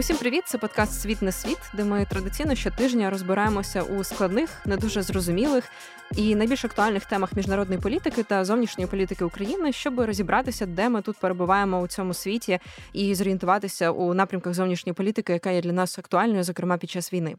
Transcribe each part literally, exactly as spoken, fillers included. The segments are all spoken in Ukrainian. Усім привіт! Це подкаст «Світ на світ», де ми традиційно щотижня розбираємося у складних, не дуже зрозумілих і найбільш актуальних темах міжнародної політики та зовнішньої політики України, щоб розібратися, де ми тут перебуваємо у цьому світі і зорієнтуватися у напрямках зовнішньої політики, яка є для нас актуальною, зокрема під час війни.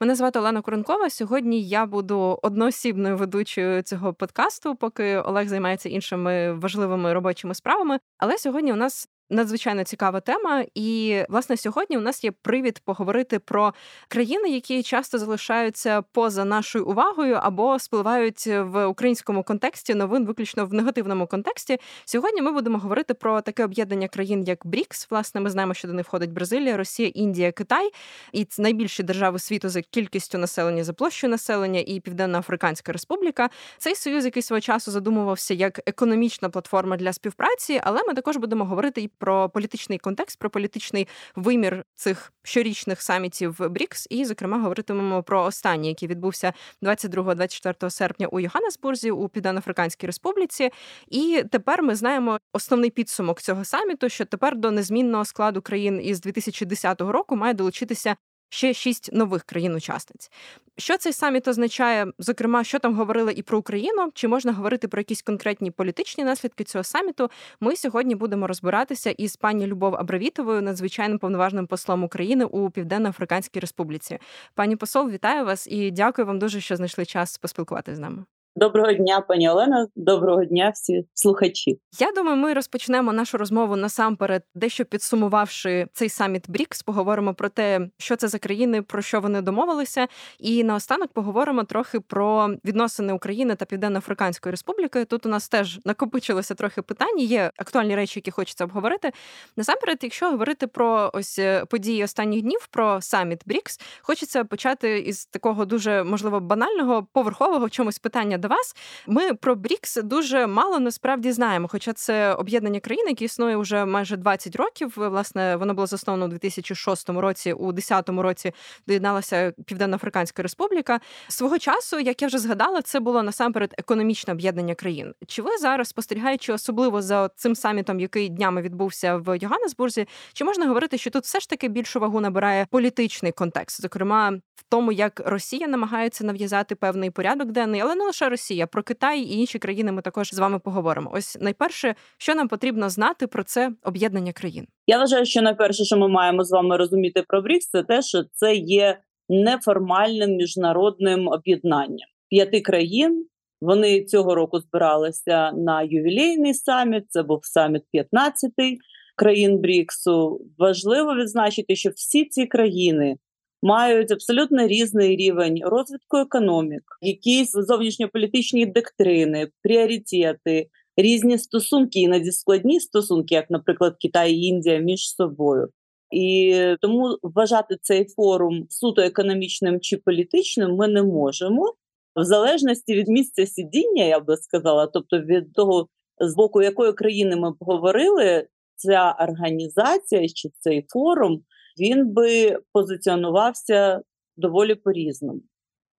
Мене звати Олена Куренкова. Сьогодні я буду одноосібною ведучою цього подкасту, поки Олег займається іншими важливими робочими справами. Але сьогодні у нас надзвичайно цікава тема, і, власне, сьогодні у нас є привід поговорити про країни, які часто залишаються поза нашою увагою або спливають в українському контексті новин виключно в негативному контексті. Сьогодні ми будемо говорити про таке об'єднання країн, як БРІКС. Власне, ми знаємо, що до них входить Бразилія, Росія, Індія, Китай. І це найбільші держави світу за кількістю населення, за площею населення, і Південно-Африканська Республіка. Цей союз, який свого часу задумувався як економічна платформа для співпраці, але ми також будемо говорити і про політичний контекст, про політичний вимір цих щорічних самітів БРІКС, і, зокрема, говоритимемо про останній, який відбувся двадцять другого - двадцять четвертого серпня у Йоганнесбурзі, у Південно-Африканській Республіці. І тепер ми знаємо основний підсумок цього саміту, що тепер до незмінного складу країн із дві тисячі десятого року має долучитися ще шість нових країн-учасниць. Що цей саміт означає? Зокрема, що там говорили і про Україну? Чи можна говорити про якісь конкретні політичні наслідки цього саміту? Ми сьогодні будемо розбиратися із пані Любов Абравітовою, надзвичайним повноважним послом України у Південно-Африканській Республіці. Пані посол, вітаю вас і дякую вам дуже, що знайшли час поспілкуватися з нами. Доброго дня, пані Олено. Доброго дня всі слухачі. Я думаю, ми розпочнемо нашу розмову насамперед, дещо підсумувавши цей саміт БРІКС, поговоримо про те, що це за країни, про що вони домовилися, і наостанок поговоримо трохи про відносини України та Південно-Африканської Республіки. Тут у нас теж накопичилося трохи питань, є актуальні речі, які хочеться обговорити. Насамперед, якщо говорити про ось події останніх днів, про саміт БРІКС, хочеться почати із такого дуже, можливо, банального, поверхового в чомусь питання до вас. Ми про БРІКС дуже мало насправді знаємо, хоча це об'єднання країн, яке існує вже майже двадцять років. Власне, воно було засновано у дві тисячі шостому році, у дві тисячі десятому році доєдналася Південно-Африканська Республіка. Свого часу, як я вже згадала, це було насамперед економічне об'єднання країн. Чи ви зараз, спостерігаючи особливо за цим самітом, який днями відбувся в Йоганнесбурзі, чи можна говорити, що тут все ж таки більшу вагу набирає політичний контекст, зокрема в тому, як Росія намагається нав'язати певний порядок денний, але не лише Росія, про Китай і інші країни ми також з вами поговоримо. Ось найперше, що нам потрібно знати про це об'єднання країн? Я вважаю, що найперше, що ми маємо з вами розуміти про БРІКС, це те, що це є неформальним міжнародним об'єднанням. П'яти країн, вони цього року збиралися на ювілейний саміт, це був саміт п'ятнадцятий країн БРІКСу. Важливо відзначити, що всі ці країни мають абсолютно різний рівень розвитку економік, якісь зовнішньополітичні доктрини, пріоритети, різні стосунки, іноді складні стосунки, як, наприклад, Китай і Індія між собою. І тому вважати цей форум суто економічним чи політичним ми не можемо, в залежності від місця сидіння, я би сказала, тобто від того, з боку якої країни ми говорили, ця організація чи цей форум, він би позиціонувався доволі по-різному.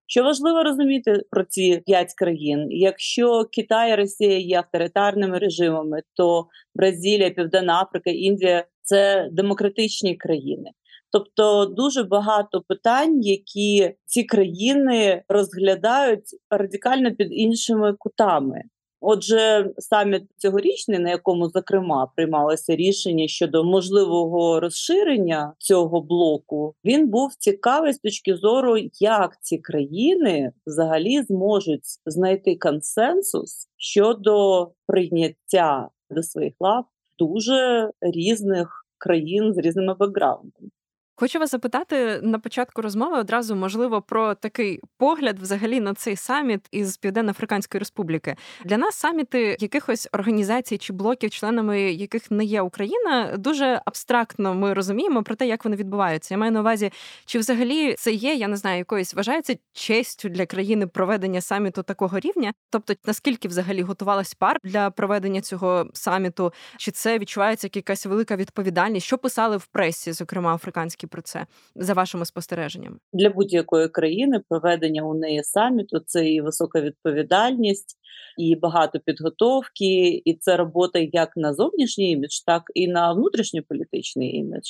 Що важливо розуміти про ці п'ять країн? Якщо Китай і Росія є авторитарними режимами, то Бразилія, Південна Африка, Індія – це демократичні країни. Тобто дуже багато питань, які ці країни розглядають радикально під іншими кутами. Отже, саміт цьогорічний, на якому, зокрема, приймалося рішення щодо можливого розширення цього блоку, він був цікавий з точки зору, як ці країни взагалі зможуть знайти консенсус щодо прийняття до своїх лав дуже різних країн з різними бекграундами. Хочу вас запитати на початку розмови одразу, можливо, про такий погляд взагалі на цей саміт із Південно-Африканської Республіки. Для нас саміти якихось організацій чи блоків, членами яких не є Україна, дуже абстрактно ми розуміємо про те, як вони відбуваються. Я маю на увазі, чи взагалі це є, я не знаю, якоюсь вважається честю для країни проведення саміту такого рівня? Тобто, наскільки взагалі готувалась ПАР для проведення цього саміту? Чи це відчувається як якась велика відповідальність? Що писали в пресі, зокрема, африканські про це, за вашими спостереженнями? Для будь-якої країни проведення у неї саміту – це і висока відповідальність, і багато підготовки, і це робота як на зовнішній імідж, так і на внутрішньополітичний імідж.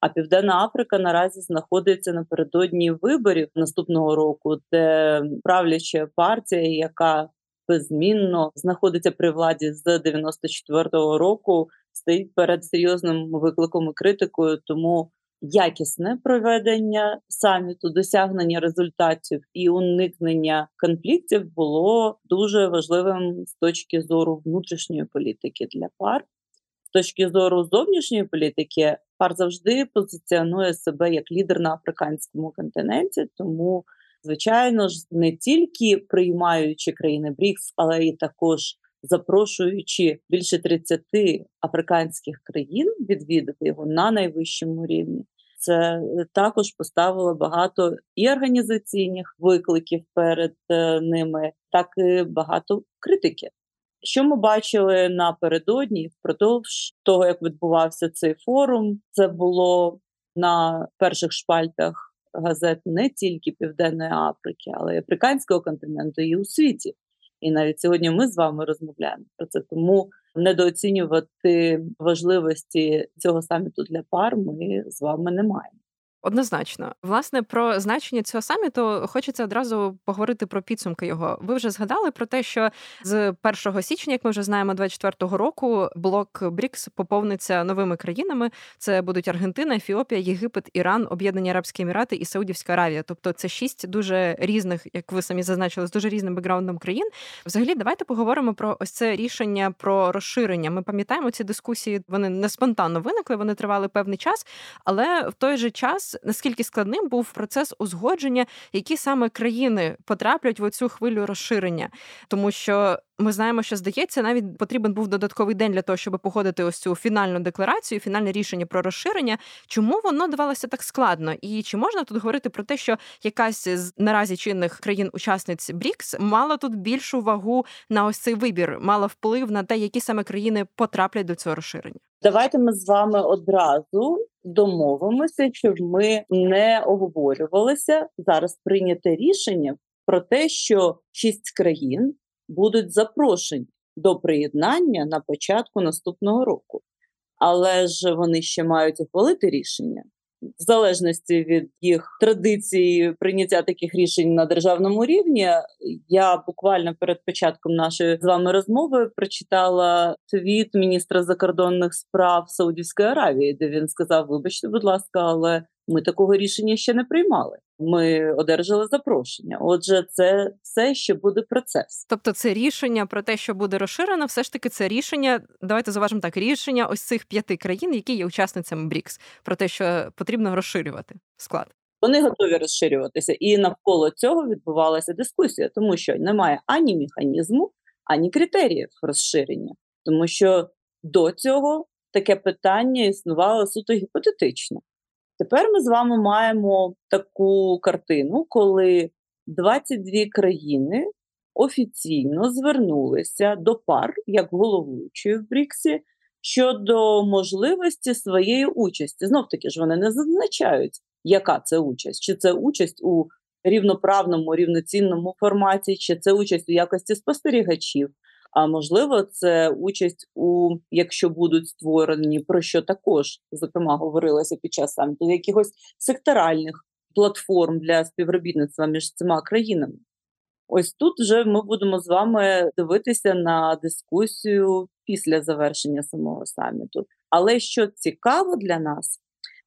А Південна Африка наразі знаходиться напередодні виборів наступного року, де правляча партія, яка беззмінно знаходиться при владі з дев'яносто четвертого року, стоїть перед серйозним викликом і критикою, тому якісне проведення саміту, досягнення результатів і уникнення конфліктів було дуже важливим з точки зору внутрішньої політики для пар. З точки зору зовнішньої політики пар завжди позиціонує себе як лідер на африканському континенті, тому, звичайно ж, не тільки приймаючи країни БРІКС, але і також запрошуючи більше тридцяти африканських країн відвідати його на найвищому рівні. Це також поставило багато і організаційних викликів перед ними, так і багато критики. Що ми бачили напередодні, впродовж того, як відбувався цей форум, це було на перших шпальтах газет не тільки Південної Африки, але й африканського континенту і у світі. І навіть сьогодні ми з вами розмовляємо про це. Тому недооцінювати важливості цього саміту для пар ми з вами не маємо. Однозначно. Власне, про значення цього саміту хочеться одразу поговорити про підсумки його. Ви вже згадали про те, що з першого січня, як ми вже знаємо, двадцять четвертого року, блок БРІКС поповниться новими країнами. Це будуть Аргентина, Ефіопія, Єгипет, Іран, Об'єднані Арабські Емірати і Саудівська Аравія. Тобто це шість дуже різних, як ви самі зазначили, з дуже різним бекграундом країн. Взагалі, давайте поговоримо про ось це рішення про розширення. Ми пам'ятаємо ці дискусії, вони не спонтанно виникли, вони тривали певний час, але в той же час наскільки складним був процес узгодження, які саме країни потраплять в оцю хвилю розширення. Тому що ми знаємо, що, здається, навіть потрібен був додатковий день для того, щоб погодити ось цю фінальну декларацію, фінальне рішення про розширення. Чому воно давалося так складно? І чи можна тут говорити про те, що якась з наразі чинних країн-учасниць БРІКС мала тут більшу вагу на ось цей вибір, мала вплив на те, які саме країни потраплять до цього розширення? Давайте ми з вами одразу домовимося, щоб ми не оговорювалися зараз прийняте рішення про те, що шість країн будуть запрошені до приєднання на початку наступного року. Але ж вони ще мають ухвалити рішення. В залежності від їх традиції прийняття таких рішень на державному рівні, я буквально перед початком нашої з вами розмови прочитала твіт міністра закордонних справ Саудівської Аравії, де він сказав: "Вибачте, будь ласка, але ми такого рішення ще не приймали. Ми одержали запрошення". Отже, це все, що буде процес. Тобто це рішення про те, що буде розширено, все ж таки це рішення, давайте зауважимо так, рішення ось цих п'яти країн, які є учасницями БРІКС, про те, що потрібно розширювати склад. Вони готові розширюватися. І навколо цього відбувалася дискусія, тому що немає ані механізму, ані критеріїв розширення. Тому що до цього таке питання існувало суто гіпотетично. Тепер ми з вами маємо таку картину, коли двадцять дві країни офіційно звернулися до пар, як головуючої в БРІКСі, щодо можливості своєї участі. Знов-таки ж вони не зазначають, яка це участь. Чи це участь у рівноправному, рівноцінному форматі, чи це участь у якості спостерігачів, а можливо, це участь у, якщо будуть створені, про що також, зокрема, говорилося під час саміту, якихось секторальних платформ для співробітництва між цими країнами. Ось тут вже ми будемо з вами дивитися на дискусію після завершення самого саміту. Але що цікаво для нас,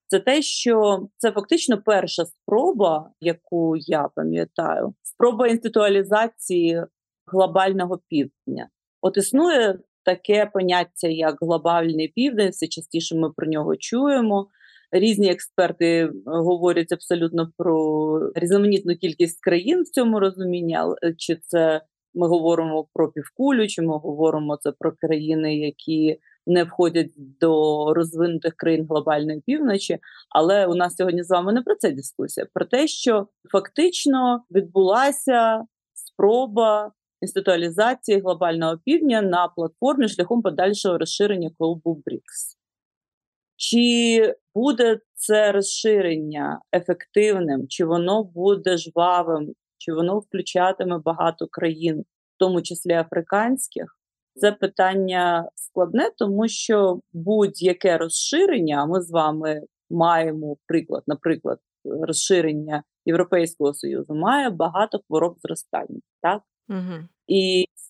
це те, що це фактично перша спроба, яку я пам'ятаю, спроба інституалізації глобального півдня. От існує таке поняття, як глобальний південь, все частіше ми про нього чуємо. Різні експерти говорять абсолютно про різноманітну кількість країн в цьому розумінні, чи це ми говоримо про півкулю, чи ми говоримо це про країни, які не входять до розвинутих країн глобальної півночі. Але у нас сьогодні з вами не про це дискусія, про те, що фактично відбулася спроба інституалізації глобального півдня на платформі шляхом подальшого розширення клубу БРІКС. Чи буде це розширення ефективним, чи воно буде жвавим, чи воно включатиме багато країн, в тому числі африканських? Це питання складне, тому що будь-яке розширення, а ми з вами маємо приклад, наприклад, розширення Європейського Союзу, має багато хвороб зростання, так? Угу. І в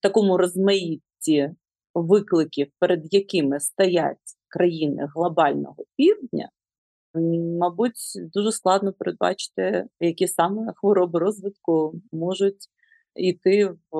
такому розмаїтті викликів, перед якими стоять країни глобального півдня, мабуть, дуже складно передбачити, які саме хвороби розвитку можуть йти в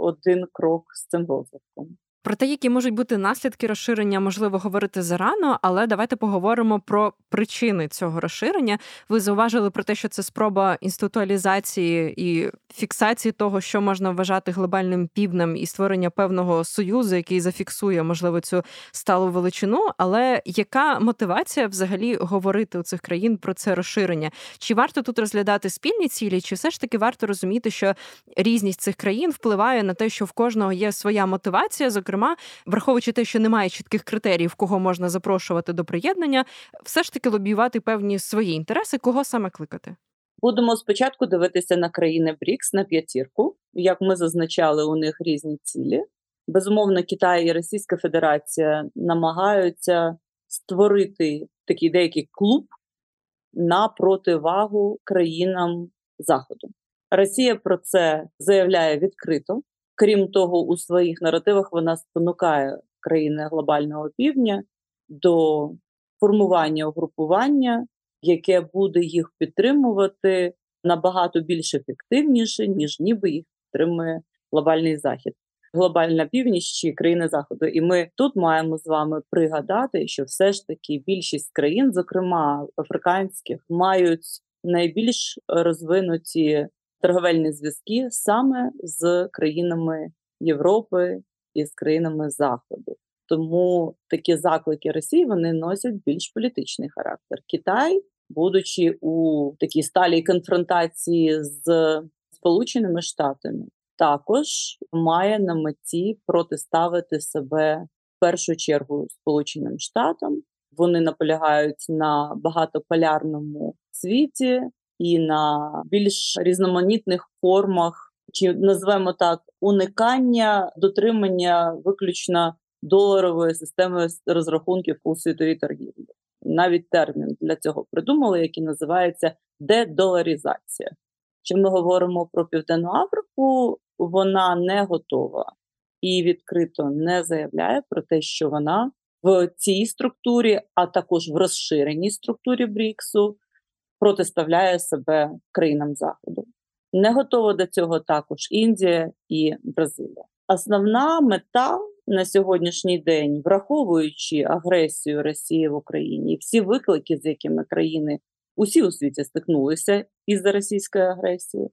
один крок з цим розвитком. Про те, які можуть бути наслідки розширення, можливо, говорити зарано, але давайте поговоримо про причини цього розширення. Ви зауважили про те, що це спроба інституалізації і фіксації того, що можна вважати глобальним півднем, і створення певного союзу, який зафіксує, можливо, цю сталу величину. Але яка мотивація взагалі говорити у цих країн про це розширення? Чи варто тут розглядати спільні цілі, чи все ж таки варто розуміти, що різність цих країн впливає на те, що в кожного є своя мотивація, зокрема, Зокрема, враховуючи те, що немає чітких критеріїв, кого можна запрошувати до приєднання, все ж таки лобіювати певні свої інтереси, кого саме кликати? Будемо спочатку дивитися на країни БРІКС, на п'ятірку. Як ми зазначали, у них різні цілі. Безумовно, Китай і Російська Федерація намагаються створити такий деякий клуб на противагу країнам Заходу. Росія про це заявляє відкрито. Крім того, у своїх наративах вона спонукає країни глобального півдня до формування угрупування, яке буде їх підтримувати набагато більш ефективніше, ніж ніби їх підтримує глобальний захід. Глобальна північ чи країни Заходу. І ми тут маємо з вами пригадати, що все ж таки більшість країн, зокрема африканських, мають найбільш розвинуті торговельні зв'язки саме з країнами Європи і з країнами Заходу. Тому такі заклики Росії, вони носять більш політичний характер. Китай, будучи у такій сталій конфронтації з Сполученими Штатами, також має на меті протиставити себе в першу чергу Сполученим Штатам. Вони наполягають на багатополярному світі, і на більш різноманітних формах, чи назвемо так, уникання дотримання виключно доларової системи розрахунків у світовій торгівлі. Навіть термін для цього придумали, який називається «дедоларізація». Чи ми говоримо про Південну Африку, вона не готова і відкрито не заявляє про те, що вона в цій структурі, а також в розширеній структурі БРІКСу, протиставляє себе країнам Заходу. Не готова до цього також Індія і Бразилія. Основна мета на сьогоднішній день, враховуючи агресію Росії в Україні, всі виклики, з якими країни усі у світі стикнулися із-за російської агресії,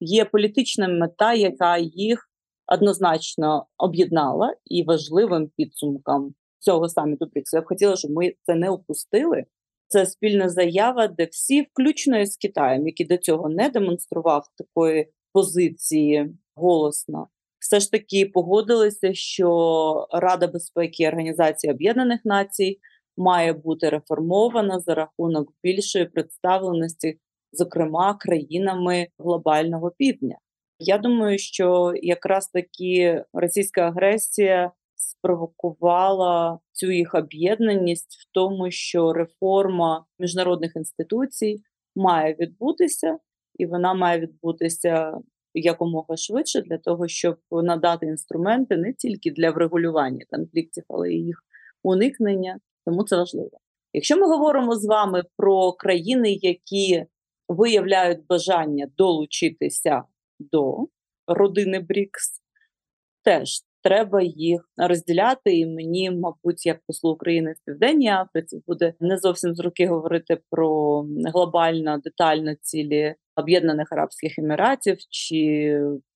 є політична мета, яка їх однозначно об'єднала, і важливим підсумком цього саміту БРІКСу. Я б хотіла, щоб ми це не опустили. Це спільна заява, де всі, включно з Китаєм, який до цього не демонстрував такої позиції голосно, все ж таки погодилися, що Рада безпеки Організації Об'єднаних Націй має бути реформована за рахунок більшої представленості, зокрема, країнами глобального півдня. Я думаю, що якраз таки російська агресія спровокувала цю їх об'єднаність в тому, що реформа міжнародних інституцій має відбутися, і вона має відбутися якомога швидше для того, щоб надати інструменти не тільки для врегулювання конфліктів, але й їх уникнення. Тому це важливо. Якщо ми говоримо з вами про країни, які виявляють бажання долучитися до родини БРІКС, теж треба їх розділяти, і мені, мабуть, як послу України в Південній Африці, буде не зовсім з руки говорити про глобально, детально цілі Об'єднаних Арабських Еміратів чи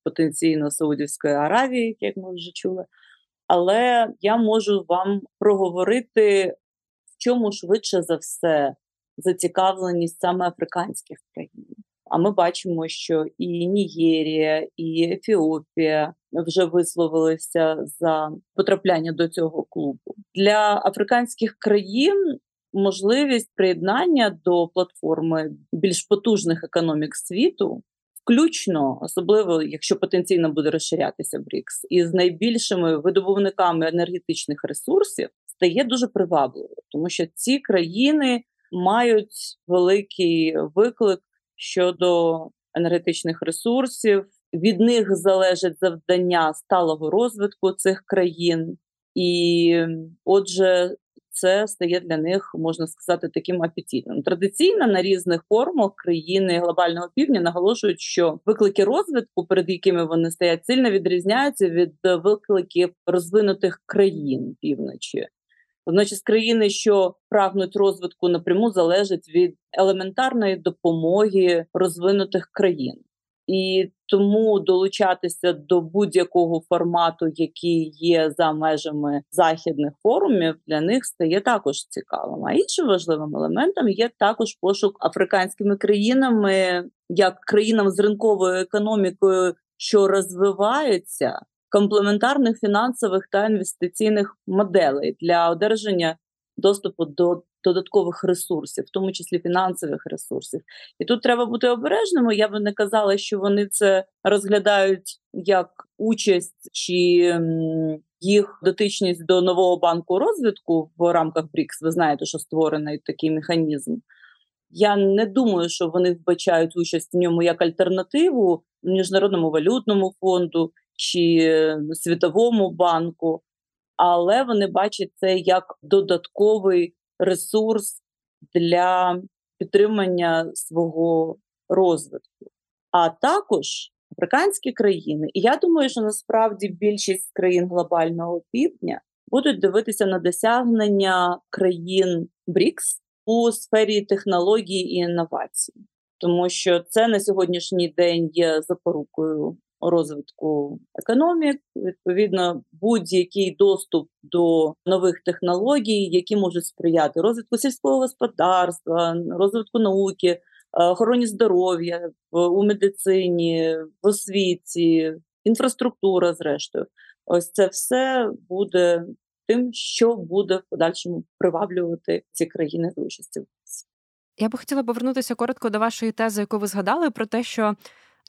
потенційно Саудівської Аравії, як ми вже чули. Але я можу вам проговорити, в чому швидше за все зацікавленість саме африканських країн. А ми бачимо, що і Нігерія, і Ефіопія вже висловилися за потрапляння до цього клубу. Для африканських країн можливість приєднання до платформи більш потужних економік світу, включно, особливо якщо потенційно буде розширятися БРІКС, із найбільшими видобувниками енергетичних ресурсів, стає дуже привабливою, тому що ці країни мають великий виклик щодо енергетичних ресурсів, від них залежить завдання сталого розвитку цих країн, і отже, це стає для них, можна сказати, таким апетитним. Традиційно на різних форумах країни глобального півдня наголошують, що виклики розвитку, перед якими вони стоять, сильно відрізняються від викликів розвинутих країн півночі. Водночас країни, що прагнуть розвитку, напряму залежать від елементарної допомоги розвинутих країн. І тому долучатися до будь-якого формату, який є за межами західних форумів, для них стає також цікавим. А іншим важливим елементом є також пошук африканськими країнами, як країнам з ринковою економікою, що розвиваються, комплементарних фінансових та інвестиційних моделей для одержання доступу до додаткових ресурсів, в тому числі фінансових ресурсів. І тут треба бути обережними. Я би не казала, що вони це розглядають як участь чи їх дотичність до нового банку розвитку в рамках БРІКС. Ви знаєте, що створений такий механізм. Я не думаю, що вони вбачають участь в ньому як альтернативу Міжнародному валютному фонду чи Світовому банку, але вони бачать це як додатковий ресурс для підтримання свого розвитку. А також африканські країни, і я думаю, що насправді більшість країн глобального півдня будуть дивитися на досягнення країн БРІКС у сфері технологій і інновацій, тому що це на сьогоднішній день є запорукою розвитку економік, відповідно, будь-який доступ до нових технологій, які можуть сприяти розвитку сільського господарства, розвитку науки, охороні здоров'я, у медицині, в освіті, інфраструктура, зрештою. Ось це все буде тим, що буде в подальшому приваблювати ці країни до участі. Я би хотіла повернутися коротко до вашої тези, яку ви згадали, про те, що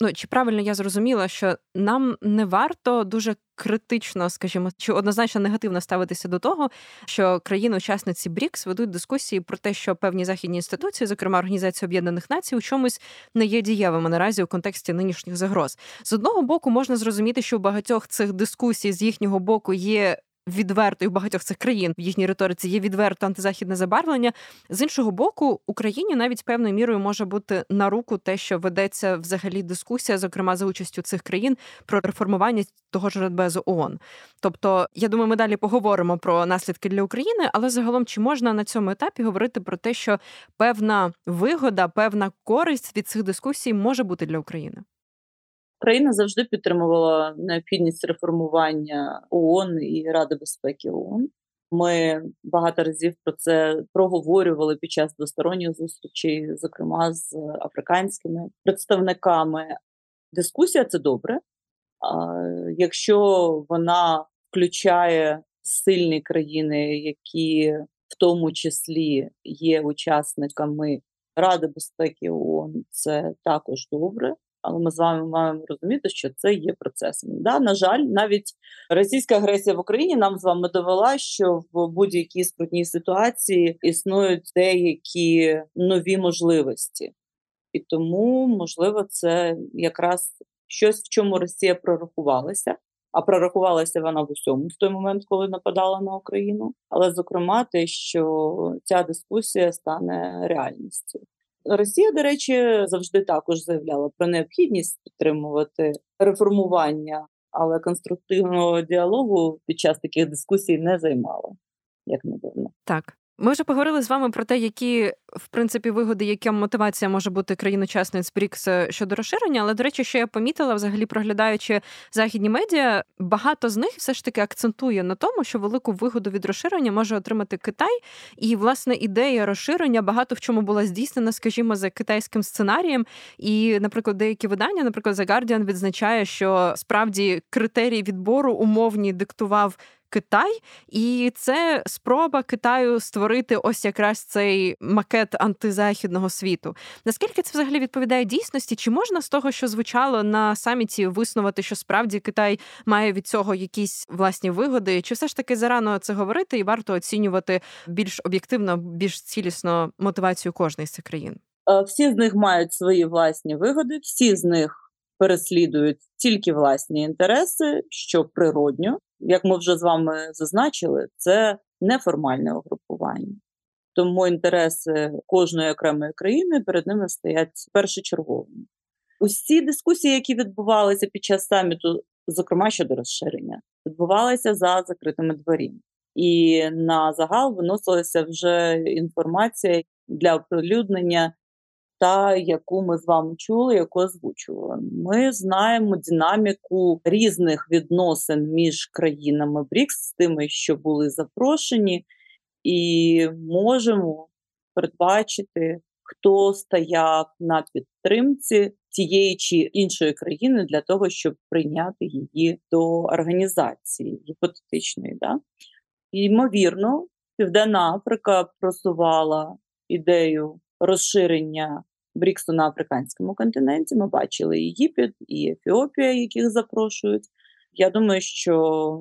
Ну, чи правильно я зрозуміла, що нам не варто дуже критично, скажімо, чи однозначно негативно ставитися до того, що країни-учасниці БРІКС ведуть дискусії про те, що певні західні інституції, зокрема Організація Об'єднаних Націй, у чомусь не є дієвими наразі у контексті нинішніх загроз. З одного боку, можна зрозуміти, що у багатьох цих дискусій з їхнього боку є відверто, і в багатьох цих країн в їхній риториці є відверто антизахідне забарвлення. З іншого боку, Україні навіть певною мірою може бути на руку те, що ведеться взагалі дискусія, зокрема за участю цих країн, про реформування того ж Радбезу ООН. Тобто, я думаю, ми далі поговоримо про наслідки для України, але загалом чи можна на цьому етапі говорити про те, що певна вигода, певна користь від цих дискусій може бути для України? Україна завжди підтримувала необхідність реформування ООН і Ради безпеки ООН. Ми багато разів про це проговорювали під час двосторонніх зустрічей, зокрема з африканськими представниками. Дискусія – це добре, якщо вона включає сильні країни, які в тому числі є учасниками Ради безпеки ООН, це також добре. Але ми з вами маємо розуміти, що це є процесом. Да, на жаль, навіть російська агресія в Україні нам з вами довела, що в будь-якій скрутній ситуації існують деякі нові можливості. І тому, можливо, це якраз щось, в чому Росія прорахувалася. А прорахувалася вона в усьому в той момент, коли нападала на Україну. Але, зокрема, те, що ця дискусія стане реальністю. Росія, до речі, завжди також заявляла про необхідність підтримувати реформування, але конструктивного діалогу під час таких дискусій не займала, як не дивно. Так. Ми вже поговорили з вами про те, які, в принципі, вигоди, яка мотивація може бути країн-учасниць БРІКС щодо розширення, але, до речі, що я помітила, взагалі, проглядаючи західні медіа, багато з них все ж таки акцентує на тому, що велику вигоду від розширення може отримати Китай, і, власне, ідея розширення багато в чому була здійснена, скажімо, за китайським сценарієм, і, наприклад, деякі видання, наприклад, The Guardian відзначає, що, справді, критерії відбору умовні диктував Китай, і це спроба Китаю створити ось якраз цей макет антизахідного світу. Наскільки це взагалі відповідає дійсності? Чи можна з того, що звучало на саміті, виснувати, що справді Китай має від цього якісь власні вигоди? Чи все ж таки зарано це говорити і варто оцінювати більш об'єктивно, більш цілісно мотивацію кожної з цих країн? Всі з них мають свої власні вигоди, всі з них переслідують тільки власні інтереси, що природньо, як ми вже з вами зазначили, це неформальне угрупування. Тому інтереси кожної окремої країни перед ними стоять першочерговими. Усі дискусії, які відбувалися під час саміту, зокрема щодо розширення, відбувалися за закритими дверима. І на загал виносилася вже інформація для оприлюднення, та, яку ми з вами чули, яку озвучували. Ми знаємо динаміку різних відносин між країнами БРІКС, з тими, що були запрошені, і можемо передбачити, хто стояв на підтримці тієї чи іншої країни для того, щоб прийняти її до організації гіпотетичної. Да? І, ймовірно, Південна Африка просувала ідею розширення БРІКСу на африканському континенті. Ми бачили і Єгипет, і Ефіопія, яких запрошують. Я думаю, що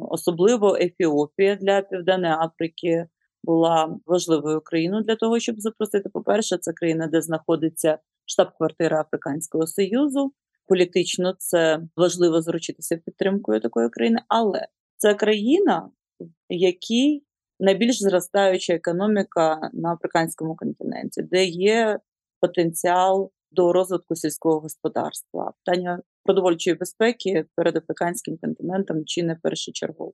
особливо Ефіопія для Південної Африки була важливою країною для того, щоб запросити. По-перше, це країна, де знаходиться штаб-квартира Африканського Союзу. Політично це важливо заручитися підтримкою такої країни. Але це країна, в якій найбільш зростаюча економіка на африканському континенті, де є потенціал до розвитку сільського господарства. Питання продовольчої безпеки перед африканським континентом чи не першочергове.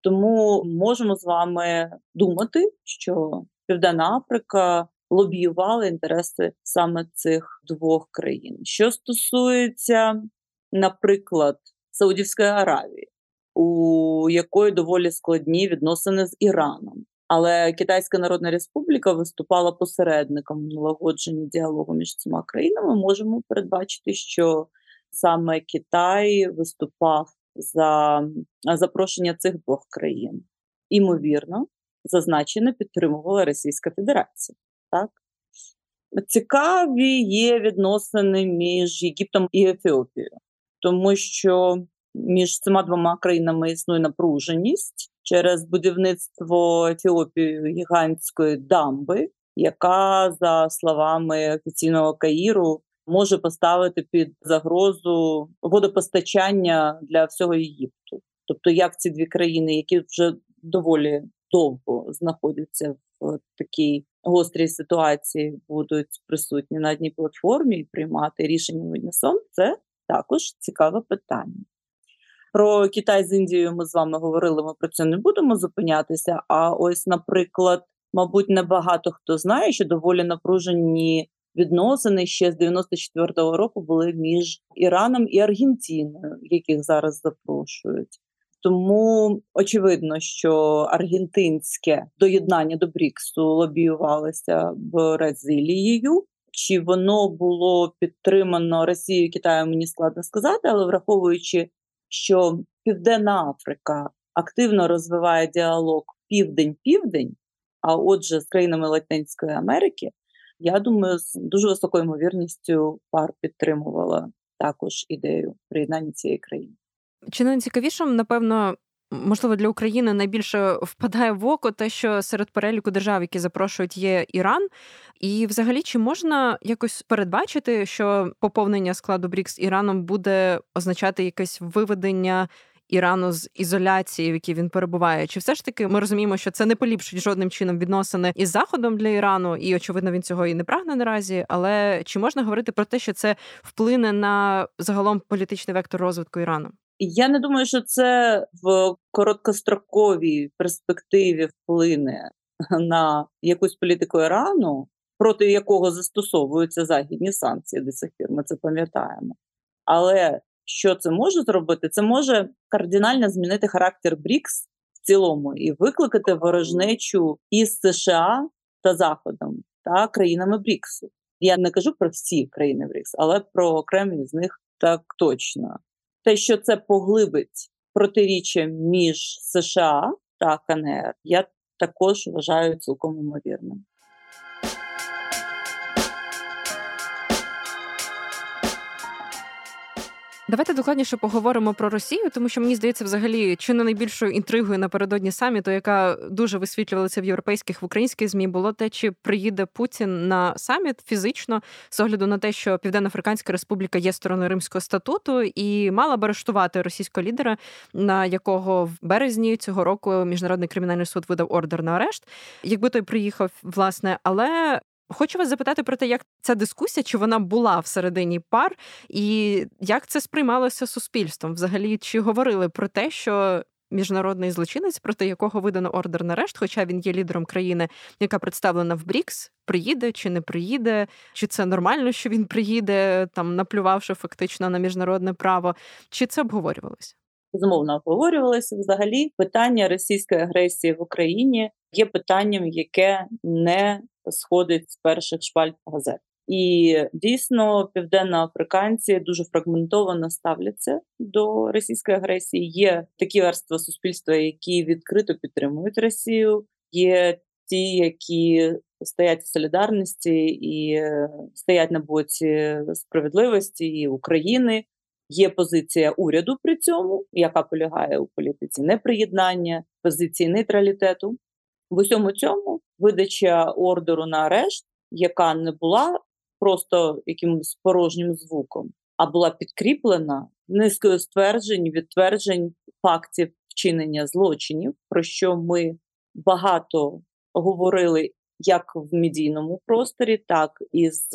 Тому можемо з вами думати, що Південна Африка лобіювала інтереси саме цих двох країн. Що стосується, наприклад, Саудівської Аравії, у якої доволі складні відносини з Іраном. Але Китайська Народна Республіка виступала посередником в налагодженні діалогу між цими країнами. Можемо передбачити, що саме Китай виступав за запрошення цих двох країн. Імовірно, зазначено підтримувала Російська Федерація. Так? Цікаві є відносини між Єгиптом і Ефіопією, тому що між цими двома країнами існує напруженість через будівництво Ефіопією гігантської дамби, яка, за словами офіційного Каїру, може поставити під загрозу водопостачання для всього Єгипту. Тобто як ці дві країни, які вже доволі довго знаходяться в такій гострій ситуації, будуть присутні на одній платформі і приймати рішення односом, це також цікаве питання. Про Китай з Індією ми з вами говорили, ми про це не будемо зупинятися, а ось, наприклад, мабуть, небагато хто знає, що доволі напружені відносини ще з дев'яносто четвертого року були між Іраном і Аргентиною, яких зараз запрошують. Тому очевидно, що аргентинське доєднання до БРІКСу лобіювалося Бразилією. Чи воно було підтримано Росією, Китаєм, мені складно сказати, але враховуючи, що Південна Африка активно розвиває діалог південь-південь, а отже з країнами Латинської Америки, я думаю, з дуже високою ймовірністю ПАР підтримувала також ідею приєднання цієї країни. Чи не цікавішим, напевно, можливо, для України найбільше впадає в око те, що серед переліку держав, які запрошують, є Іран. І взагалі, чи можна якось передбачити, що поповнення складу БРІКС Іраном буде означати якесь виведення Ірану з ізоляції, в якій він перебуває? Чи все ж таки ми розуміємо, що це не поліпшить жодним чином відносини із Заходом для Ірану, і, очевидно, він цього і не прагне наразі, але чи можна говорити про те, що це вплине на загалом політичний вектор розвитку Ірану? Я не думаю, що це в короткостроковій перспективі вплине на якусь політику Ірану, проти якого застосовуються західні санкції до сих пір, ми це пам'ятаємо. Але що це може зробити? Це може кардинально змінити характер БРІКС в цілому і викликати ворожнечу із США та Заходом та країнами БРІКСу. Я не кажу про всі країни БРІКС, але про окремі з них так точно. Те, що це поглибить протиріччя між США та КНР, я також вважаю цілком ймовірним. Давайте докладніше поговоримо про Росію, тому що, мені здається, взагалі, чи не найбільшою інтригою напередодні саміту, яка дуже висвітлювалася в європейських, в українських ЗМІ, було те, чи приїде Путін на саміт фізично, з огляду на те, що Південно-Африканська Республіка є стороною Римського статуту і мала б арештувати російського лідера, на якого в березні цього року Міжнародний кримінальний суд видав ордер на арешт, якби той приїхав, власне, але... Хочу вас запитати про те, як ця дискусія, чи вона була всередині пар, і як це сприймалося суспільством? Взагалі, чи говорили про те, що міжнародний злочинець, проти якого видано ордер на арешт, хоча він є лідером країни, яка представлена в БРІКС, приїде чи не приїде, чи це нормально, що він приїде, там, наплювавши фактично на міжнародне право, чи це обговорювалося? Безумовно, обговорювалося. Взагалі, питання російської агресії в Україні є питанням, яке не сходить з перших шпальт газет. І дійсно південноафриканці дуже фрагментовано ставляться до російської агресії. Є такі верства суспільства, які відкрито підтримують Росію, є ті, які стоять в солідарності і стоять на боці справедливості і України. Є позиція уряду при цьому, яка полягає у політиці неприєднання, позиції нейтралітету. В усьому цьому видача ордеру на арешт, яка не була просто якимось порожнім звуком, а була підкріплена низкою стверджень, відтверджень фактів вчинення злочинів, про що ми багато говорили як в медійному просторі, так і з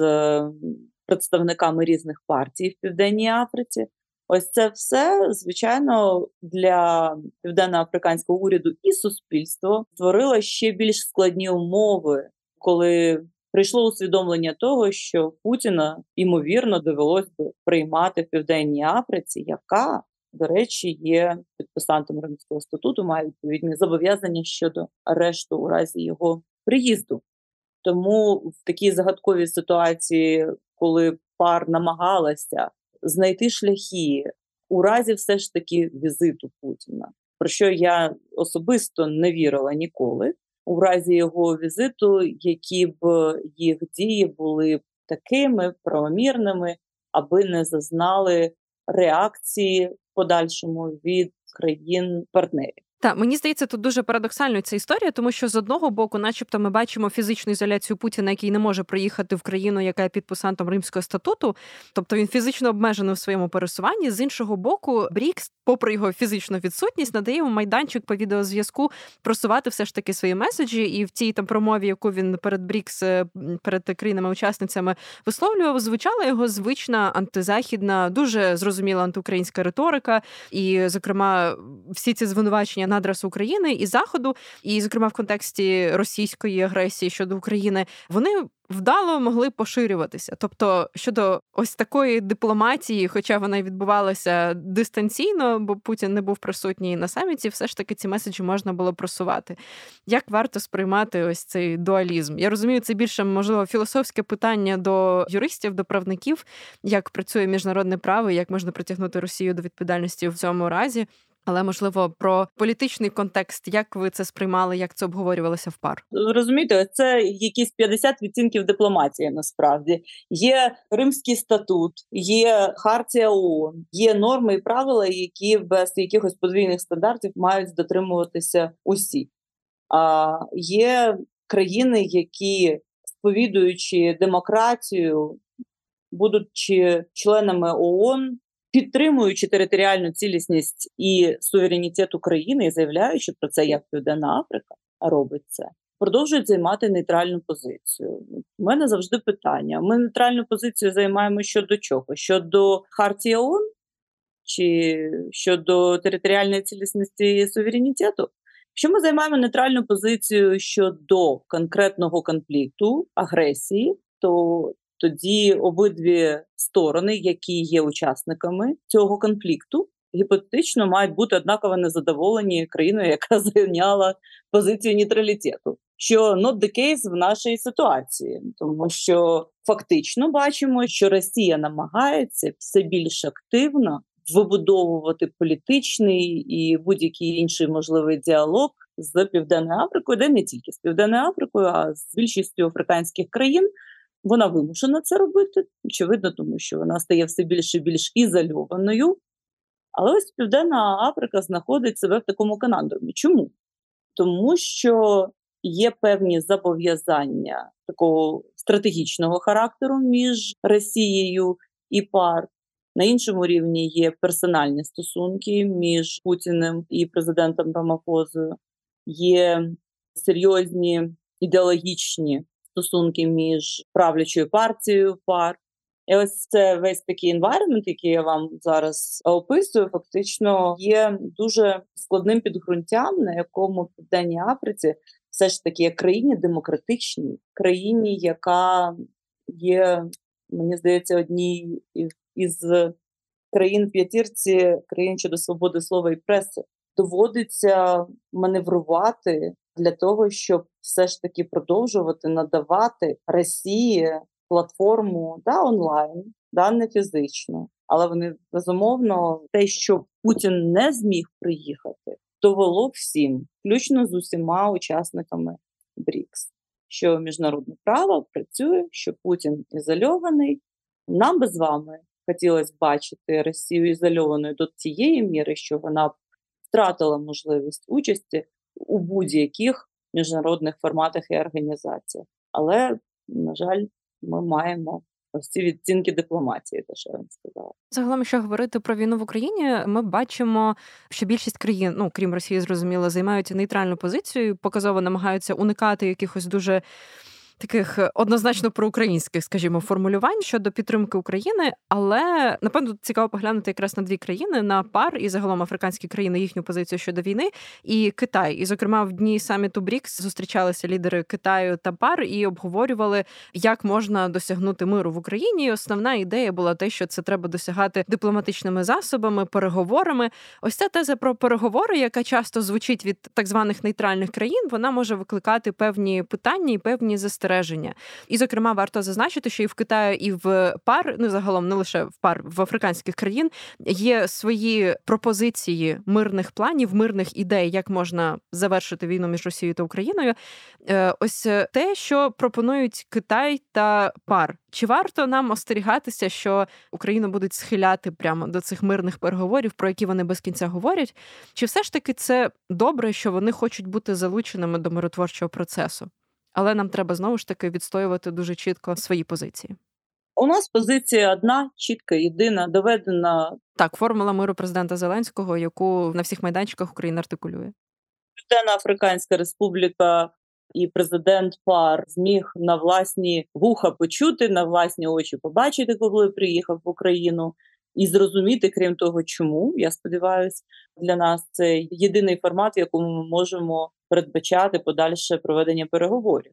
представниками різних партій в Південній Африці. Ось це все, звичайно, для південно-африканського уряду і суспільства створило ще більш складні умови, коли прийшло усвідомлення того, що Путіна, ймовірно, довелось би приймати в Південній Африці, яка, до речі, є підписантом Римського статуту, має відповідні зобов'язання щодо арешту у разі його приїзду. Тому в такій загадковій ситуації, коли пар намагалася знайти шляхи у разі все ж таки візиту Путіна, про що я особисто не вірила ніколи, у разі його візиту, які б їх дії були такими правомірними, аби не зазнали реакції в подальшому від країн-партнерів. Так, мені здається, тут дуже парадоксальна ця історія, тому що з одного боку, начебто, ми бачимо фізичну ізоляцію Путіна, який не може приїхати в країну, яка є підписантом Римського статуту, тобто він фізично обмежений в своєму пересуванні. З іншого боку, БРІКС, попри його фізичну відсутність, надає йому майданчик по відеозв'язку просувати все ж таки свої меседжі. І в цій там промові, яку він перед БРІКС, перед країнами-учасницями висловлював, звучала його звична антизахідна, дуже зрозуміла антиукраїнська риторика, і, зокрема, всі ці звинувачення на адресу України і Заходу, і, зокрема, в контексті російської агресії щодо України, вони вдало могли поширюватися. Тобто, щодо ось такої дипломатії, хоча вона й відбувалася дистанційно, бо Путін не був присутній на саміті, все ж таки ці меседжі можна було просувати. Як варто сприймати ось цей дуалізм? Я розумію, це більше, можливо, філософське питання до юристів, до правників, як працює міжнародне право, як можна притягнути Росію до відповідальності в цьому разі. Але, можливо, про політичний контекст, як ви це сприймали, як це обговорювалося в пар? Розумієте, це якісь п'ятдесят відтінків дипломатії, насправді. Є Римський статут, є Хартія ООН, є норми і правила, які без якихось подвійних стандартів мають дотримуватися усі. А є країни, які, сповідуючи демократію, будучи членами ООН, підтримуючи територіальну цілісність і суверенітет України і заявляючи про це, як Південна Африка робить це, продовжують займати нейтральну позицію. У мене завжди питання. Ми нейтральну позицію займаємо щодо чого? Щодо Хартії ООН? Чи щодо територіальної цілісності і суверенітету? Якщо ми займаємо нейтральну позицію щодо конкретного конфлікту, агресії, то тоді обидві сторони, які є учасниками цього конфлікту, гіпотетично мають бути однаково незадоволені країною, яка зайняла позицію нейтралітету. Що not the case в нашій ситуації. Тому що фактично бачимо, що Росія намагається все більш активно вибудовувати політичний і будь-який інший можливий діалог з Південною Африкою, де не тільки з Південною Африкою, а з більшістю африканських країн. Вона вимушена це робити, очевидно, тому що вона стає все більше і більш ізольованою. Але ось Південна Африка знаходить себе в такому конандумі. Чому? Тому що є певні зобов'язання такого стратегічного характеру між Росією і ПАР. На іншому рівні є персональні стосунки між Путіним і президентом Домафозою. Є серйозні ідеологічні стосунки між правлячою партією ПАР. І ось це весь такий енвайронмент, який я вам зараз описую, фактично є дуже складним підґрунтям, на якому в Південній Африці все ж таки є країні демократичній, країні, яка є, мені здається, одній із країн п'ятірці, країн щодо свободи слова і преси. Доводиться маневрувати для того, щоб все ж таки продовжувати надавати Росії платформу да, онлайн, да, не фізично. Але вони, безумовно, те, що Путін не зміг приїхати, довело всім, включно з усіма учасниками БРІКС, що міжнародне право працює, що Путін ізольований. Нам би з вами хотілося бачити Росію ізольованою до тієї міри, що вона втратила можливість участі у будь-яких міжнародних форматах і організаціях. Але, на жаль, ми маємо ось ці відцінки дипломатії, те, що я вам сказала. Загалом, якщо говорити про війну в Україні, ми бачимо, що більшість країн, ну, крім Росії, зрозуміло, займають нейтральну позицію, показово намагаються уникати якихось дуже таких однозначно проукраїнських, скажімо, формулювань щодо підтримки України, але, напевно, цікаво поглянути якраз на дві країни, на ПАР і загалом африканські країни, їхню позицію щодо війни, і Китай. І, зокрема, в дні саміту БРІКС зустрічалися лідери Китаю та ПАР і обговорювали, як можна досягнути миру в Україні. І основна ідея була те, що це треба досягати дипломатичними засобами, переговорами. Ось ця теза про переговори, яка часто звучить від так званих нейтральних країн, вона може викликати певні питання і певні застереження. І, зокрема, варто зазначити, що і в Китаї, і в ПАР, ну, загалом, не лише в ПАР, в африканських країн, є свої пропозиції мирних планів, мирних ідей, як можна завершити війну між Росією та Україною. Ось те, що пропонують Китай та ПАР. Чи варто нам остерігатися, що Україну будуть схиляти прямо до цих мирних переговорів, про які вони без кінця говорять? Чи все ж таки це добре, що вони хочуть бути залученими до миротворчого процесу? Але нам треба, знову ж таки, відстоювати дуже чітко свої позиції. У нас позиція одна, чітка, єдина, доведена. Так, формула миру президента Зеленського, яку на всіх майданчиках Україна артикулює. Південно-Африканська Республіка і президент ПАР зміг на власні вуха почути, на власні очі побачити, коли приїхав в Україну, і зрозуміти, крім того, чому, я сподіваюся, для нас це єдиний формат, в якому ми можемо передбачати подальше проведення переговорів.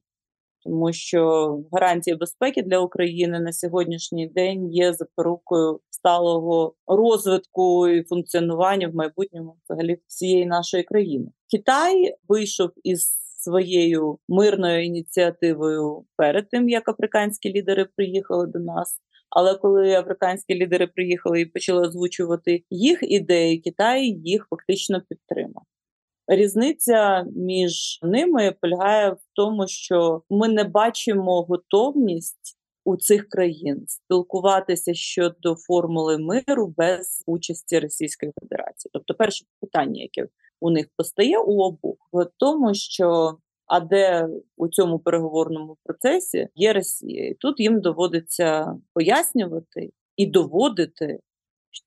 Тому що гарантії безпеки для України на сьогоднішній день є запорукою сталого розвитку і функціонування в майбутньому взагалі всієї нашої країни. Китай вийшов із своєю мирною ініціативою перед тим, як африканські лідери приїхали до нас. Але коли африканські лідери приїхали і почали озвучувати їх ідеї, Китай їх фактично підтримав. Різниця між ними полягає в тому, що ми не бачимо готовність у цих країн спілкуватися щодо формули миру без участі Російської Федерації. Тобто перше питання, яке у них постає у обох, в тому, що а де у цьому переговорному процесі є Росія. І тут їм доводиться пояснювати і доводити,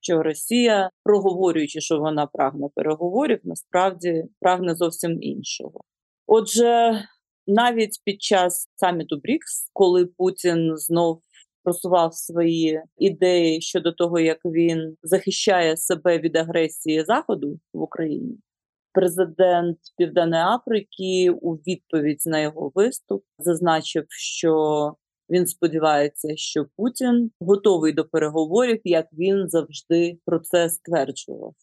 що Росія, проговорюючи, що вона прагне переговорів, насправді прагне зовсім іншого. Отже, навіть під час саміту БРІКС, коли Путін знов просував свої ідеї щодо того, як він захищає себе від агресії Заходу в Україні, президент Південної Африки у відповідь на його виступ зазначив, що він сподівається, що Путін готовий до переговорів, як він завжди про це стверджував.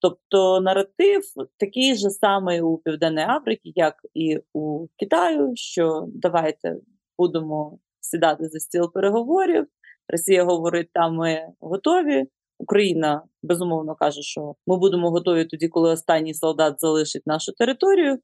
Тобто наратив такий же самий у Південної Африки, як і у Китаю, що давайте будемо сідати за стіл переговорів, Росія говорить, там ми готові, Україна, безумовно, каже, що ми будемо готові тоді, коли останній солдат залишить нашу територію.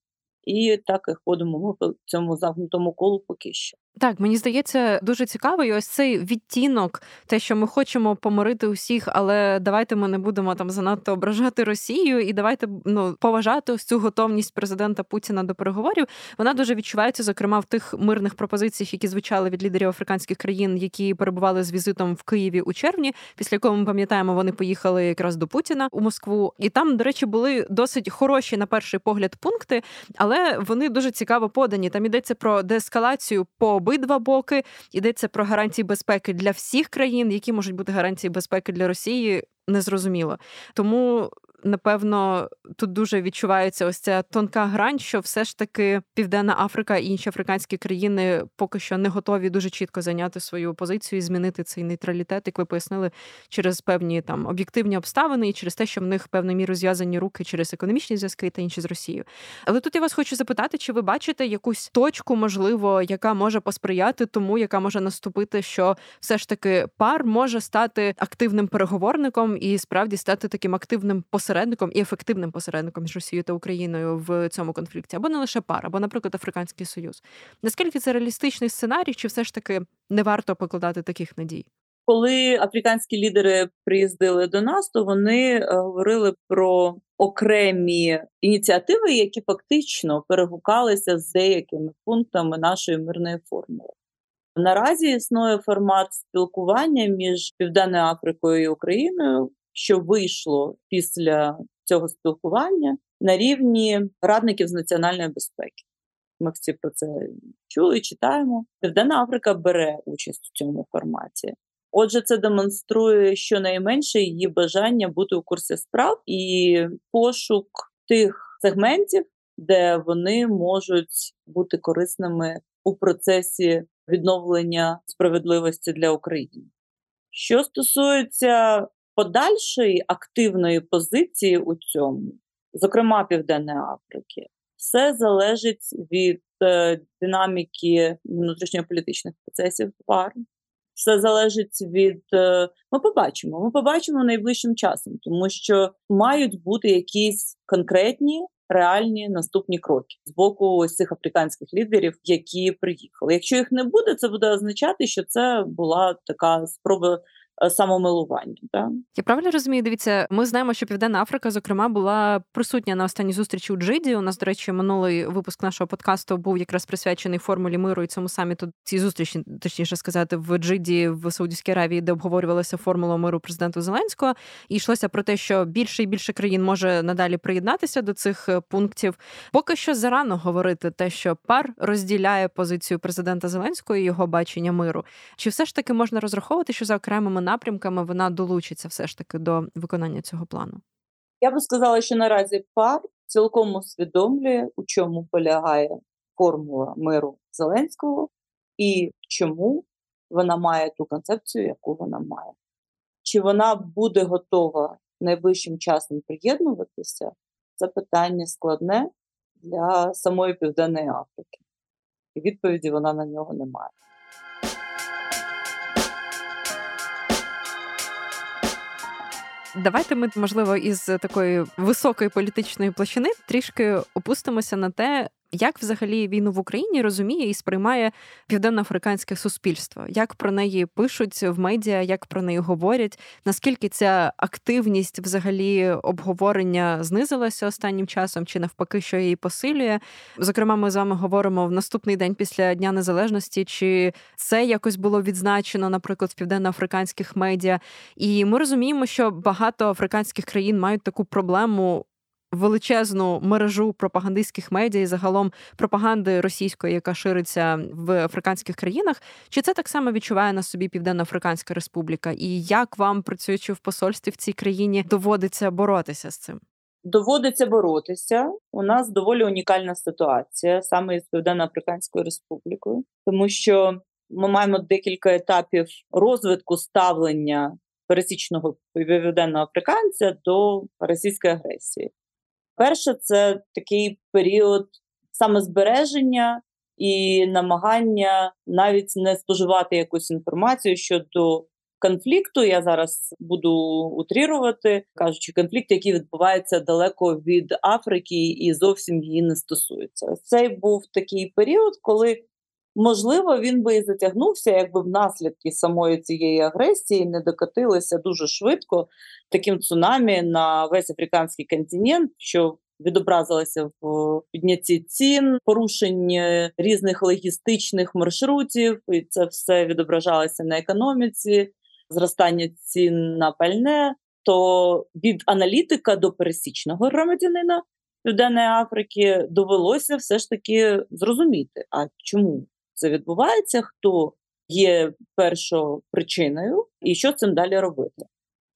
І так і ходимо ми по цьому загнутому колу поки що. Так, мені здається, дуже цікаво. І ось цей відтінок, те, що ми хочемо помирити усіх, але давайте ми не будемо там занадто ображати Росію і давайте ну, поважати ось цю готовність президента Путіна до переговорів. Вона дуже відчувається, зокрема, в тих мирних пропозиціях, які звучали від лідерів африканських країн, які перебували з візитом в Києві у червні, після якого, ми пам'ятаємо, вони поїхали якраз до Путіна у Москву. І там, до речі, були досить хороші, на перший погляд, пункти, але вони дуже цікаво подані. Там йдеться про деескалацію по обидва боки, йдеться про гарантії безпеки для всіх країн, які можуть бути гарантії безпеки для Росії, незрозуміло. Тому, напевно, тут дуже відчувається ось ця тонка грань, що все ж таки Південна Африка і інші африканські країни поки що не готові дуже чітко зайняти свою позицію і змінити цей нейтралітет, як ви пояснили, через певні там об'єктивні обставини і через те, що в них певною мірою зв'язані руки через економічні зв'язки та інші з Росією. Але тут я вас хочу запитати, чи ви бачите якусь точку, можливо, яка може посприяти тому, яка може наступити, що все ж таки ПАР може стати активним переговорником і справді стати таким активним посередником посередником і ефективним посередником між Росією та Україною в цьому конфлікті, або не лише ПАР, або, наприклад, Африканський Союз. Наскільки це реалістичний сценарій, чи все ж таки не варто покладати таких надій? Коли африканські лідери приїздили до нас, то вони говорили про окремі ініціативи, які фактично перегукалися з деякими пунктами нашої мирної формули. Наразі існує формат спілкування між Південною Африкою і Україною, що вийшло після цього спілкування на рівні радників з національної безпеки. Ми всі про це чули, читаємо. Південна Африка бере участь у цьому форматі. Отже, це демонструє щонайменше її бажання бути у курсі справ і пошук тих сегментів, де вони можуть бути корисними у процесі відновлення справедливості для України. Що стосується подальшої активної позиції у цьому, зокрема Південної Африки, все залежить від е, динаміки внутрішньополітичних процесів ПАР. Все залежить від... Е, ми побачимо, ми побачимо найближчим часом, тому що мають бути якісь конкретні, реальні наступні кроки з боку ось цих африканських лідерів, які приїхали. Якщо їх не буде, це буде означати, що це була така спроба самомилування. Так? Я правильно розумію? Дивіться, ми знаємо, що Південна Африка, зокрема, була присутня на останній зустрічі у Джиді. У нас, до речі, минулий випуск нашого подкасту був якраз присвячений формулі миру і цьому саміту, цій зустрічі, точніше сказати, в Джиді, в Саудівській Аравії, де обговорювалася формула миру президенту Зеленського. І йшлося про те, що більше і більше країн може надалі приєднатися до цих пунктів. Поки що зарано говорити те, що ПАР розділяє позицію президента Зеленського і його бачення миру. Чи все ж таки можна розраховувати, що за окремими напрямками вона долучиться все ж таки до виконання цього плану? Я би сказала, що наразі ПАР цілком усвідомлює, у чому полягає формула миру Зеленського і чому вона має ту концепцію, яку вона має. Чи вона буде готова найближчим часом приєднуватися? Це питання складне для самої Південної Африки. І відповіді вона на нього не має. Давайте ми, можливо, із такої високої політичної площини трішки опустимося на те, як взагалі війну в Україні розуміє і сприймає південноафриканське суспільство? Як про неї пишуть в медіа, як про неї говорять? Наскільки ця активність взагалі обговорення знизилася останнім часом? Чи навпаки, що її посилює? Зокрема, ми з вами говоримо в наступний день після Дня Незалежності, чи це якось було відзначено, наприклад, в південноафриканських медіа? І ми розуміємо, що багато африканських країн мають таку проблему – величезну мережу пропагандистських медіа і загалом пропаганди російської, яка шириться в африканських країнах. Чи це так само відчуває на собі Південно-Африканська Республіка? І як вам, працюючи в посольстві в цій країні, доводиться боротися з цим? Доводиться боротися. У нас доволі унікальна ситуація саме з Південно-Африканською Республікою, тому що ми маємо декілька етапів розвитку ставлення пересічного південноафриканця до російської агресії. Перше, це такий період самозбереження і намагання навіть не споживати якусь інформацію щодо конфлікту, я зараз буду утрірувати, кажучи, конфлікт, який відбувається далеко від Африки і зовсім її не стосується. Цей був такий період, коли, можливо, він би і затягнувся, якби в наслідки самої цієї агресії не докотилися дуже швидко таким цунамі на весь африканський континент, що відобразилося в піднятті цін, порушення різних логістичних маршрутів, і це все відображалося на економіці, зростання цін на пальне. То від аналітика до пересічного громадянина Південної Африки довелося все ж таки зрозуміти, а чому це відбувається, хто є першою причиною і що цим далі робити.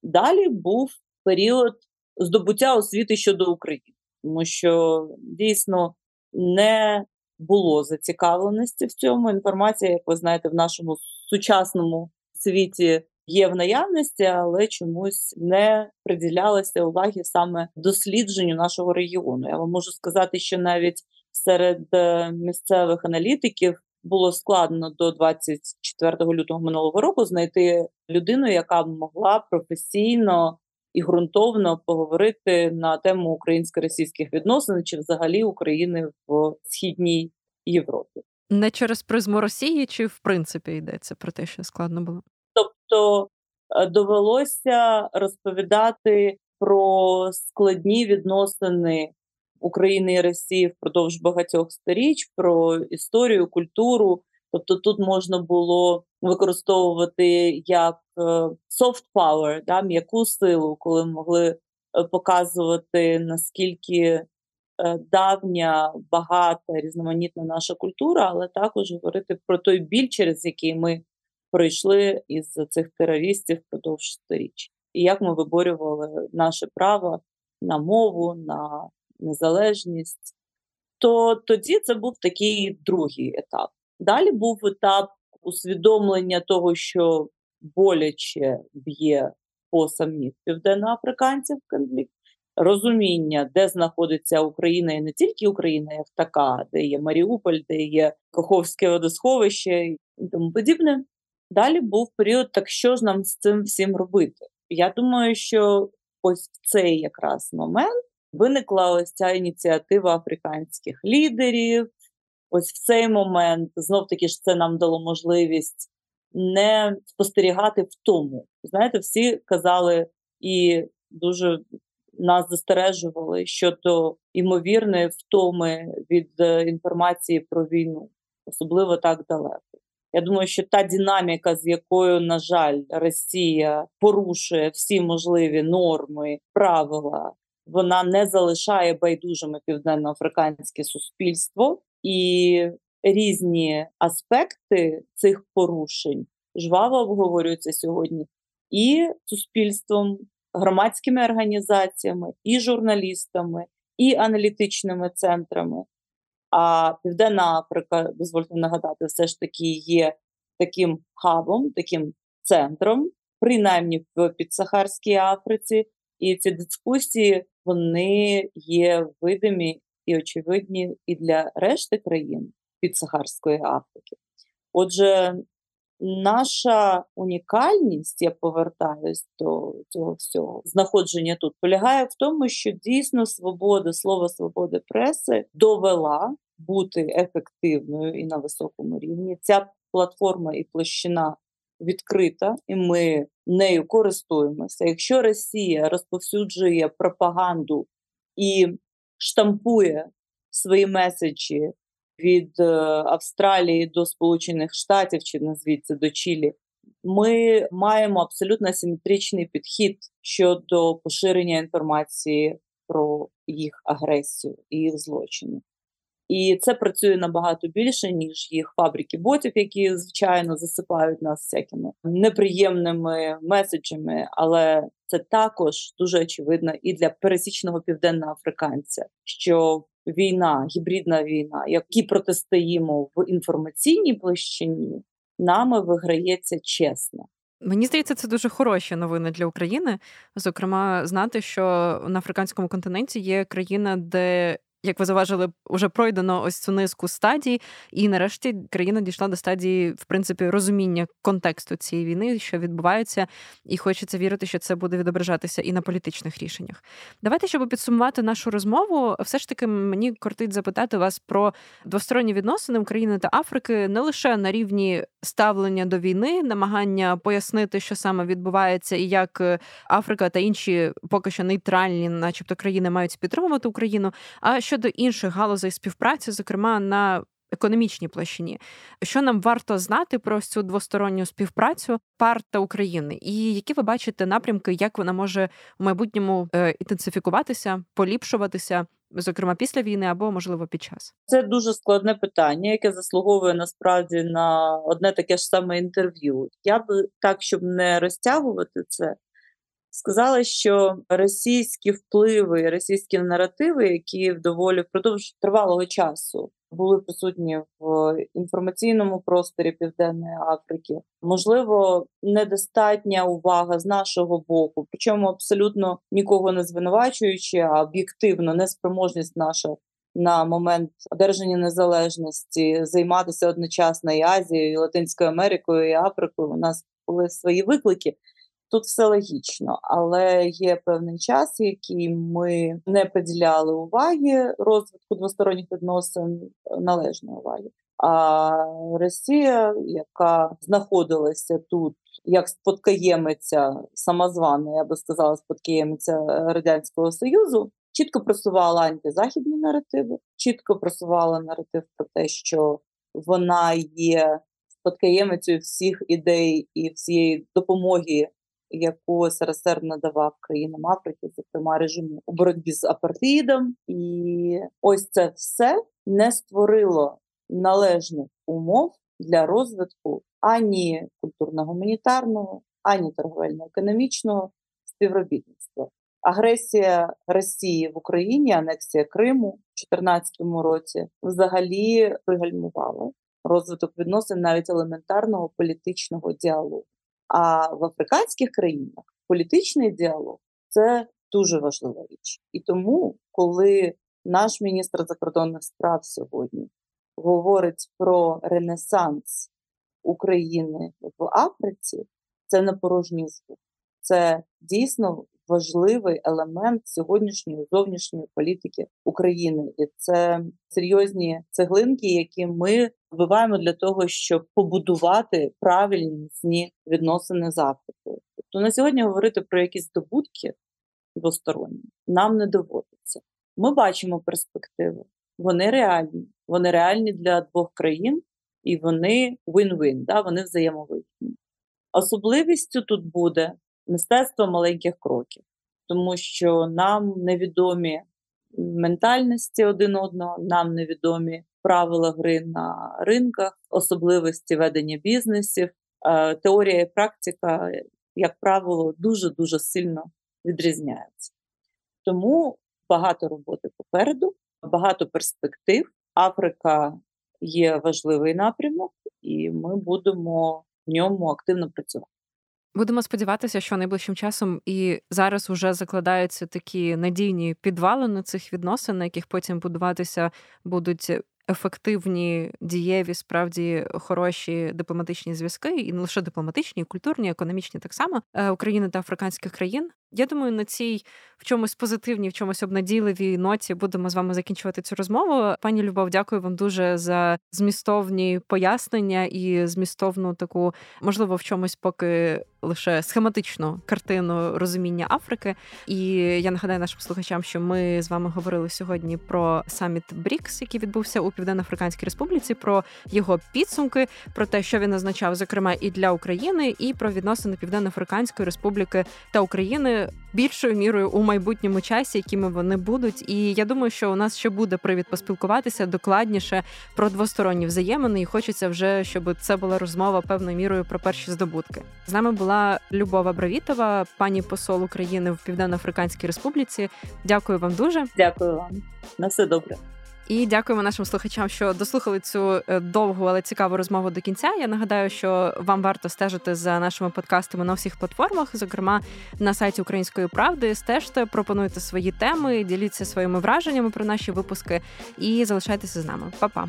Далі був період здобуття освіти щодо України. Тому що, дійсно, не було зацікавленості в цьому. Інформація, як ви знаєте, в нашому сучасному світі є в наявності, але чомусь не приділялося уваги саме дослідженню нашого регіону. Я вам можу сказати, що навіть серед місцевих аналітиків було складно до двадцять четвертого лютого минулого року знайти людину, яка б могла професійно і ґрунтовно поговорити на тему українсько-російських відносин чи взагалі України в Східній Європі. Не через призму Росії чи в принципі йдеться про те, що складно було? Тобто довелося розповідати про складні відносини України і Росії впродовж багатьох сторіч, про історію, культуру. Тобто тут можна було використовувати як soft power, да, м'яку силу, коли могли показувати, наскільки давня, багата, різноманітна наша культура, але також говорити про той біль, через який ми пройшли із цих терористів впродовж сторіч. І як ми виборювали наше право на мову, на незалежність. То тоді це був такий другий етап. Далі був етап усвідомлення того, що боляче б'є по самих південноафриканців конфлікт, розуміння, де знаходиться Україна, і не тільки Україна, як така, де є Маріуполь, де є Каховське водосховище і тому подібне. Далі був період, так що ж нам з цим всім робити? Я думаю, що ось в цей якраз момент виникла ось ця ініціатива африканських лідерів. Ось в цей момент, знов-таки ж це нам дало можливість не спостерігати втому. Знаєте, всі казали і дуже нас застережували щодо ймовірної втоми від інформації про війну, особливо так далеко. Я думаю, що та динаміка, з якою, на жаль, Росія порушує всі можливі норми, правила, вона не залишає байдужими південноафриканське суспільство. І різні аспекти цих порушень жваво обговорюються сьогодні і суспільством, громадськими організаціями, і журналістами, і аналітичними центрами. А Південна Африка, дозвольте нагадати, все ж таки є таким хабом, таким центром, принаймні в підсахарській Африці. І ці дискусії, вони є видимі і очевидні і для решти країн підсахарської Африки. Отже, наша унікальність, я повертаюсь до цього всього, знаходження тут, полягає в тому, що дійсно свобода, слово свободи преси довела бути ефективною і на високому рівні. Ця платформа і площина відкрита, і ми нею користуємося. Якщо Росія розповсюджує пропаганду і штампує свої меседжі від Австралії до Сполучених Штатів, чи звідси до Чилі, ми маємо абсолютно асиметричний підхід щодо поширення інформації про їх агресію і їх злочини. І це працює набагато більше, ніж їх фабрики ботів, які, звичайно, засипають нас всякими неприємними меседжами, але це також дуже очевидно і для пересічного південноафриканця, що війна, гібридна війна, які протистоїмо в інформаційній площині, нами виграється чесно. Мені здається, це дуже хороші новини для України. Зокрема, знати, що на африканському континенті є країна, де як ви зауважили, вже пройдено ось цю низку стадій, і нарешті країна дійшла до стадії, в принципі, розуміння контексту цієї війни, що відбувається, і хочеться вірити, що це буде відображатися і на політичних рішеннях. Давайте, щоб підсумувати нашу розмову, все ж таки мені кортить запитати вас про двосторонні відносини України та Африки не лише на рівні ставлення до війни, намагання пояснити, що саме відбувається, і як Африка та інші поки що нейтральні, начебто, країни мають підтримувати Україну, а щодо інших галузей співпраці, зокрема, на економічній площині. Що нам варто знати про цю двосторонню співпрацю ПАР та України? І які ви бачите напрямки, як вона може в майбутньому інтенсифікуватися, поліпшуватися, зокрема, після війни або, можливо, під час? Це дуже складне питання, яке заслуговує, насправді, на одне таке ж саме інтерв'ю. Я б так, щоб не розтягувати це, сказала, що російські впливи, російські наративи, які доволі впродовж тривалого часу були присутні в інформаційному просторі Південної Африки, можливо, недостатня увага з нашого боку, причому абсолютно нікого не звинувачуючи, а об'єктивно неспроможність наша на момент одержання незалежності займатися одночасно і Азією, і Латинською Америкою, і Африкою. У нас були свої виклики. Тут все логічно, але є певний час, який ми не приділяли уваги розвитку двосторонніх відносин, належної уваги. А Росія, яка знаходилася тут як спадкоємиця, самозвана, я би сказала, спадкоємиця Радянського Союзу, чітко просувала антизахідні наративи, чітко просувала наратив про те, що вона є спадкоємицею всіх ідей і всієї допомоги, яку ес ер ес ер надавав країнам Африки, зокрема режиму у боротьбі з апартеїдом. І ось це все не створило належних умов для розвитку ані культурно-гуманітарного, ані торговельно-економічного співробітництва. Агресія Росії в Україні, анексія Криму в дві тисячі чотирнадцятому році взагалі пригальмувала розвиток відносин навіть елементарного політичного діалогу. А в африканських країнах політичний діалог – це дуже важлива річ. І тому, коли наш міністр закордонних справ сьогодні говорить про ренесанс України в Африці, це не порожній звук. Це дійсно важливий елемент сьогоднішньої зовнішньої політики України. І це серйозні цеглинки, які ми вбиваємо для того, щоб побудувати правильні міцні відносини з Африкою. Тобто на сьогодні говорити про якісь здобутки двосторонні нам не доводиться. Ми бачимо перспективи. Вони реальні. Вони реальні для двох країн, і вони win-win, да? Вони взаємовигідні. Особливістю тут буде мистецтво маленьких кроків, тому що нам невідомі ментальності один одного, нам невідомі правила гри на ринках, особливості ведення бізнесів. Теорія і практика, як правило, дуже-дуже сильно відрізняються. Тому багато роботи попереду, багато перспектив. Африка є важливий напрямок, і ми будемо в ньому активно працювати. Будемо сподіватися, що найближчим часом і зараз уже закладаються такі надійні підвалини цих відносин, на яких потім будуватися будуть ефективні, дієві, справді хороші дипломатичні зв'язки, і не лише дипломатичні, і культурні, і економічні так само, України та африканських країн. Я думаю, на цій в чомусь позитивній, в чомусь обнадійливій ноті будемо з вами закінчувати цю розмову. Пані Любов, дякую вам дуже за змістовні пояснення і змістовну таку, можливо, в чомусь поки лише схематичну картину розуміння Африки. І я нагадаю нашим слухачам, що ми з вами говорили сьогодні про саміт БРІКС, який відбувся у Південно-Африканській Республіці, про його підсумки, про те, що він означав, зокрема, і для України, і про відносини Південно-Африканської Республіки та України більшою мірою у майбутньому часі, якими вони будуть. І я думаю, що у нас ще буде привід поспілкуватися докладніше про двосторонні взаємини, і хочеться вже, щоб це була розмова певною мірою про перші здобутки. З нами була Любов Абравітова, пані посол України в Південно-Африканській Республіці. Дякую вам дуже. Дякую вам. На все добре. І дякуємо нашим слухачам, що дослухали цю довгу, але цікаву розмову до кінця. Я нагадаю, що вам варто стежити за нашими подкастами на всіх платформах, зокрема на сайті Української правди. Стежте, пропонуйте свої теми, діліться своїми враженнями про наші випуски і залишайтеся з нами. Па-па!